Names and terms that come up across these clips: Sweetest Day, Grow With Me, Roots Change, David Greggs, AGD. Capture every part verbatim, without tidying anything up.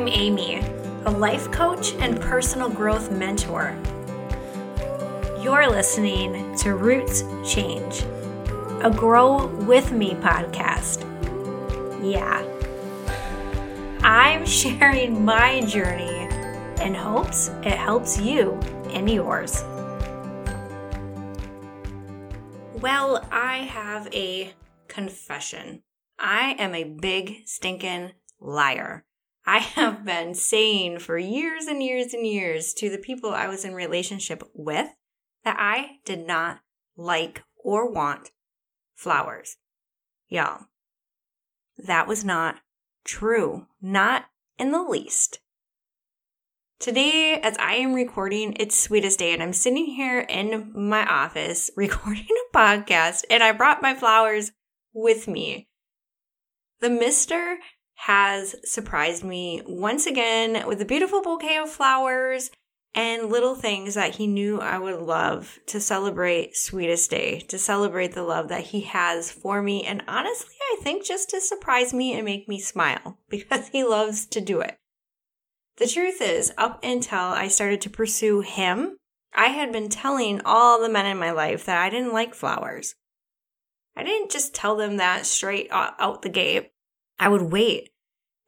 I'm Amy, a life coach and personal growth mentor. You're listening to Roots Change, a Grow With Me podcast. Yeah. I'm sharing my journey in hopes it helps you and yours. Well, I have a confession. I am a big stinking liar. I have been saying for years and years and years to the people I was in relationship with that I did not like or want flowers. Y'all, that was not true. Not in the least. Today, as I am recording, it's Sweetest Day, and I'm sitting here in my office recording a podcast, and I brought my flowers with me. The mister has surprised me once again with a beautiful bouquet of flowers and little things that he knew I would love to celebrate Sweetest Day, to celebrate the love that he has for me, and honestly, I think just to surprise me and make me smile, because he loves to do it. The truth is, up until I started to pursue him, I had been telling all the men in my life that I didn't like flowers. I didn't just tell them that straight out the gate. I would wait.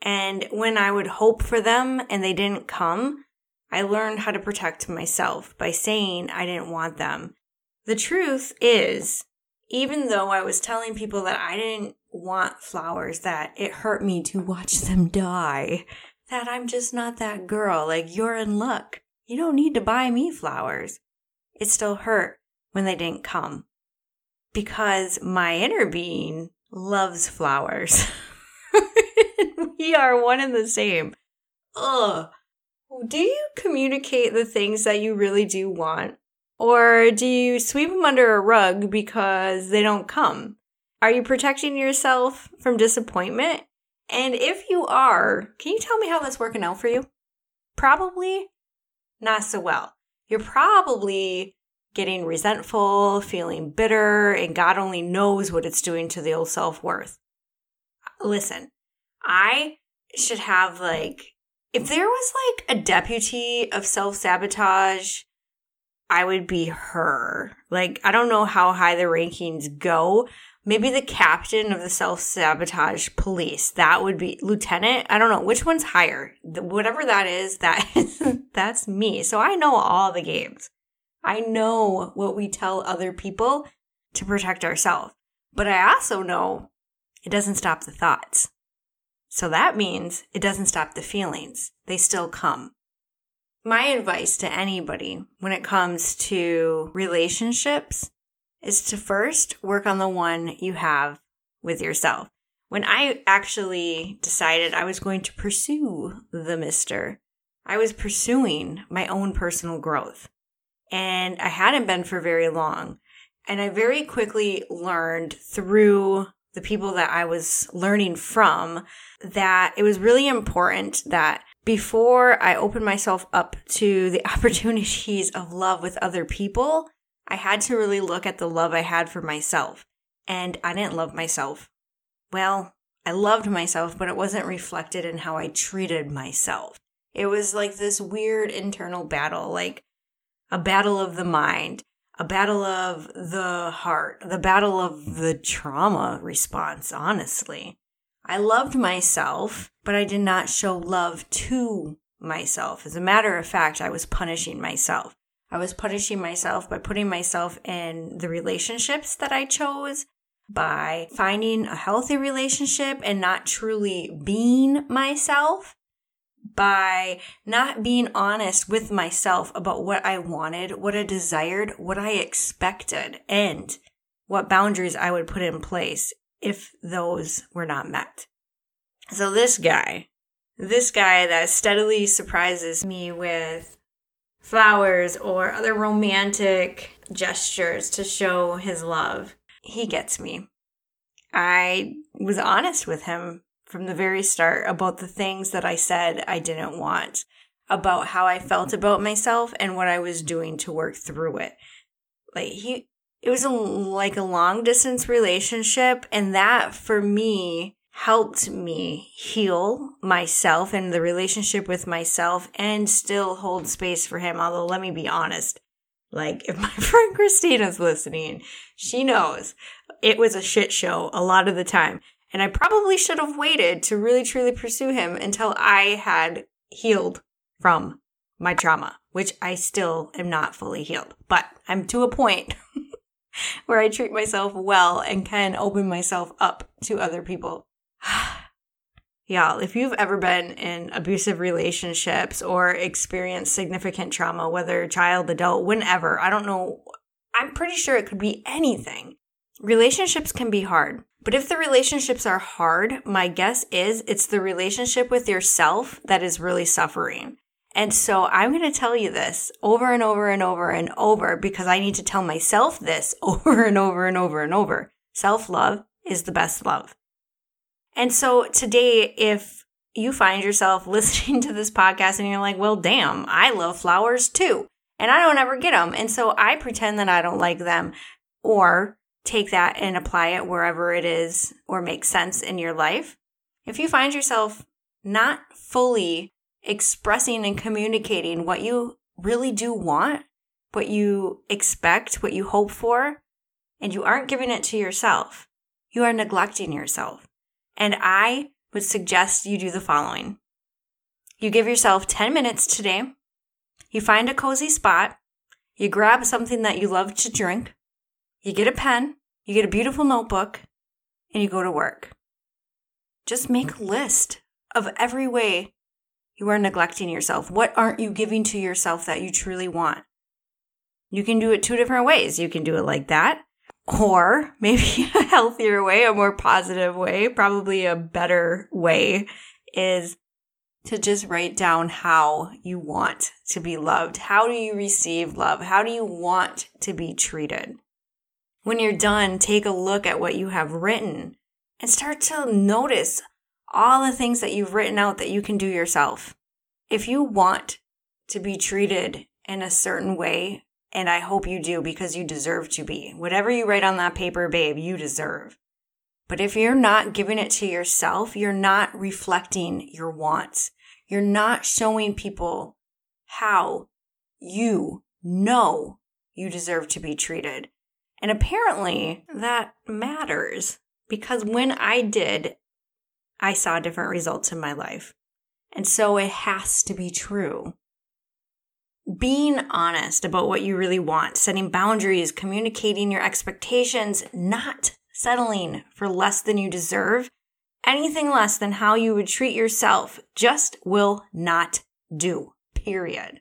And when I would hope for them and they didn't come, I learned how to protect myself by saying I didn't want them. The truth is, even though I was telling people that I didn't want flowers, that it hurt me to watch them die, that I'm just not that girl, like you're in luck, you don't need to buy me flowers, it still hurt when they didn't come. Because my inner being loves flowers. We are one and the same. Ugh. Do you communicate the things that you really do want? Or do you sweep them under a rug because they don't come? Are you protecting yourself from disappointment? And if you are, can you tell me how that's working out for you? Probably not so well. You're probably getting resentful, feeling bitter, and God only knows what it's doing to the old self-worth. Listen, I should have like... If there was like a deputy of self-sabotage, I would be her. Like, I don't know how high the rankings go. Maybe the captain of the self-sabotage police. That would be lieutenant. I don't know. Which one's higher? Whatever that is, that is that's me. So I know all the games. I know what we tell other people to protect ourselves. But I also know it doesn't stop the thoughts. So that means it doesn't stop the feelings. They still come. My advice to anybody when it comes to relationships is to first work on the one you have with yourself. When I actually decided I was going to pursue the mister, I was pursuing my own personal growth. And I hadn't been for very long. And I very quickly learned through the people that I was learning from, that it was really important that before I opened myself up to the opportunities of love with other people, I had to really look at the love I had for myself. And I didn't love myself. Well, I loved myself, but it wasn't reflected in how I treated myself. It was like this weird internal battle, like a battle of the mind. A battle of the heart, the battle of the trauma response, honestly. I loved myself, but I did not show love to myself. As a matter of fact, I was punishing myself. I was punishing myself by putting myself in the relationships that I chose, by finding a healthy relationship and not truly being myself, by not being honest with myself about what I wanted, what I desired, what I expected, and what boundaries I would put in place if those were not met. So this guy, this guy that steadily surprises me with flowers or other romantic gestures to show his love, he gets me. I was honest with him from the very start about the things that I said I didn't want, about how I felt about myself and what I was doing to work through it. Like he, it was a, like a long distance relationship. And that for me helped me heal myself and the relationship with myself and still hold space for him. Although, let me be honest, like if my friend Christina's listening, she knows it was a shit show a lot of the time. And I probably should have waited to really truly pursue him until I had healed from my trauma, which I still am not fully healed, but I'm to a point where I treat myself well and can open myself up to other people. Y'all, if you've ever been in abusive relationships or experienced significant trauma, whether child, adult, whenever, I don't know, I'm pretty sure it could be anything. Relationships can be hard. But if the relationships are hard, my guess is it's the relationship with yourself that is really suffering. And so I'm going to tell you this over and over and over and over because I need to tell myself this over and over and over and over. Self-love is the best love. And so today, if you find yourself listening to this podcast and you're like, well, damn, I love flowers too, and I don't ever get them. And so I pretend that I don't like them, or take that and apply it wherever it is or makes sense in your life. If you find yourself not fully expressing and communicating what you really do want, what you expect, what you hope for, and you aren't giving it to yourself, you are neglecting yourself. And I would suggest you do the following. You give yourself ten minutes today. You find a cozy spot. You grab something that you love to drink. You get a pen. You get a beautiful notebook. And you go to work. Just make a list of every way you are neglecting yourself. What aren't you giving to yourself that you truly want? You can do it two different ways. You can do it like that. Or maybe a healthier way, a more positive way, probably a better way is to just write down how you want to be loved. How do you receive love? How do you want to be treated? When you're done, take a look at what you have written and start to notice all the things that you've written out that you can do yourself. If you want to be treated in a certain way, and I hope you do because you deserve to be. Whatever you write on that paper, babe, you deserve. But if you're not giving it to yourself, you're not reflecting your wants. You're not showing people how you know you deserve to be treated. And apparently that matters, because when I did, I saw different results in my life. And so it has to be true. Being honest about what you really want, setting boundaries, communicating your expectations, not settling for less than you deserve, anything less than how you would treat yourself just will not do, period.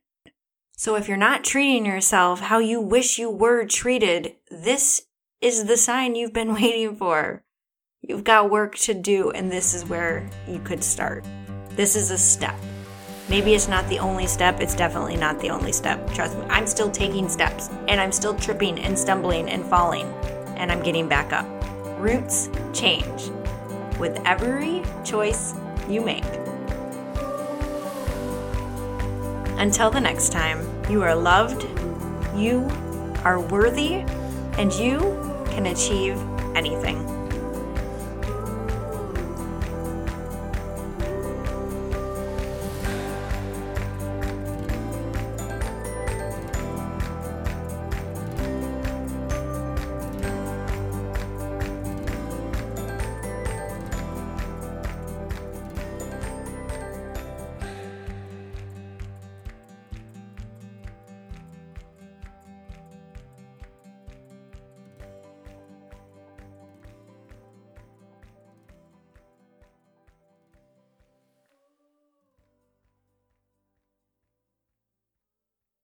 So if you're not treating yourself how you wish you were treated, this is the sign you've been waiting for. You've got work to do, and this is where you could start. This is a step. Maybe it's not the only step. It's definitely not the only step. Trust me, I'm still taking steps, and I'm still tripping and stumbling and falling, and I'm getting back up. Roots change with every choice you make. Until the next time, you are loved, you are worthy, and you can achieve anything.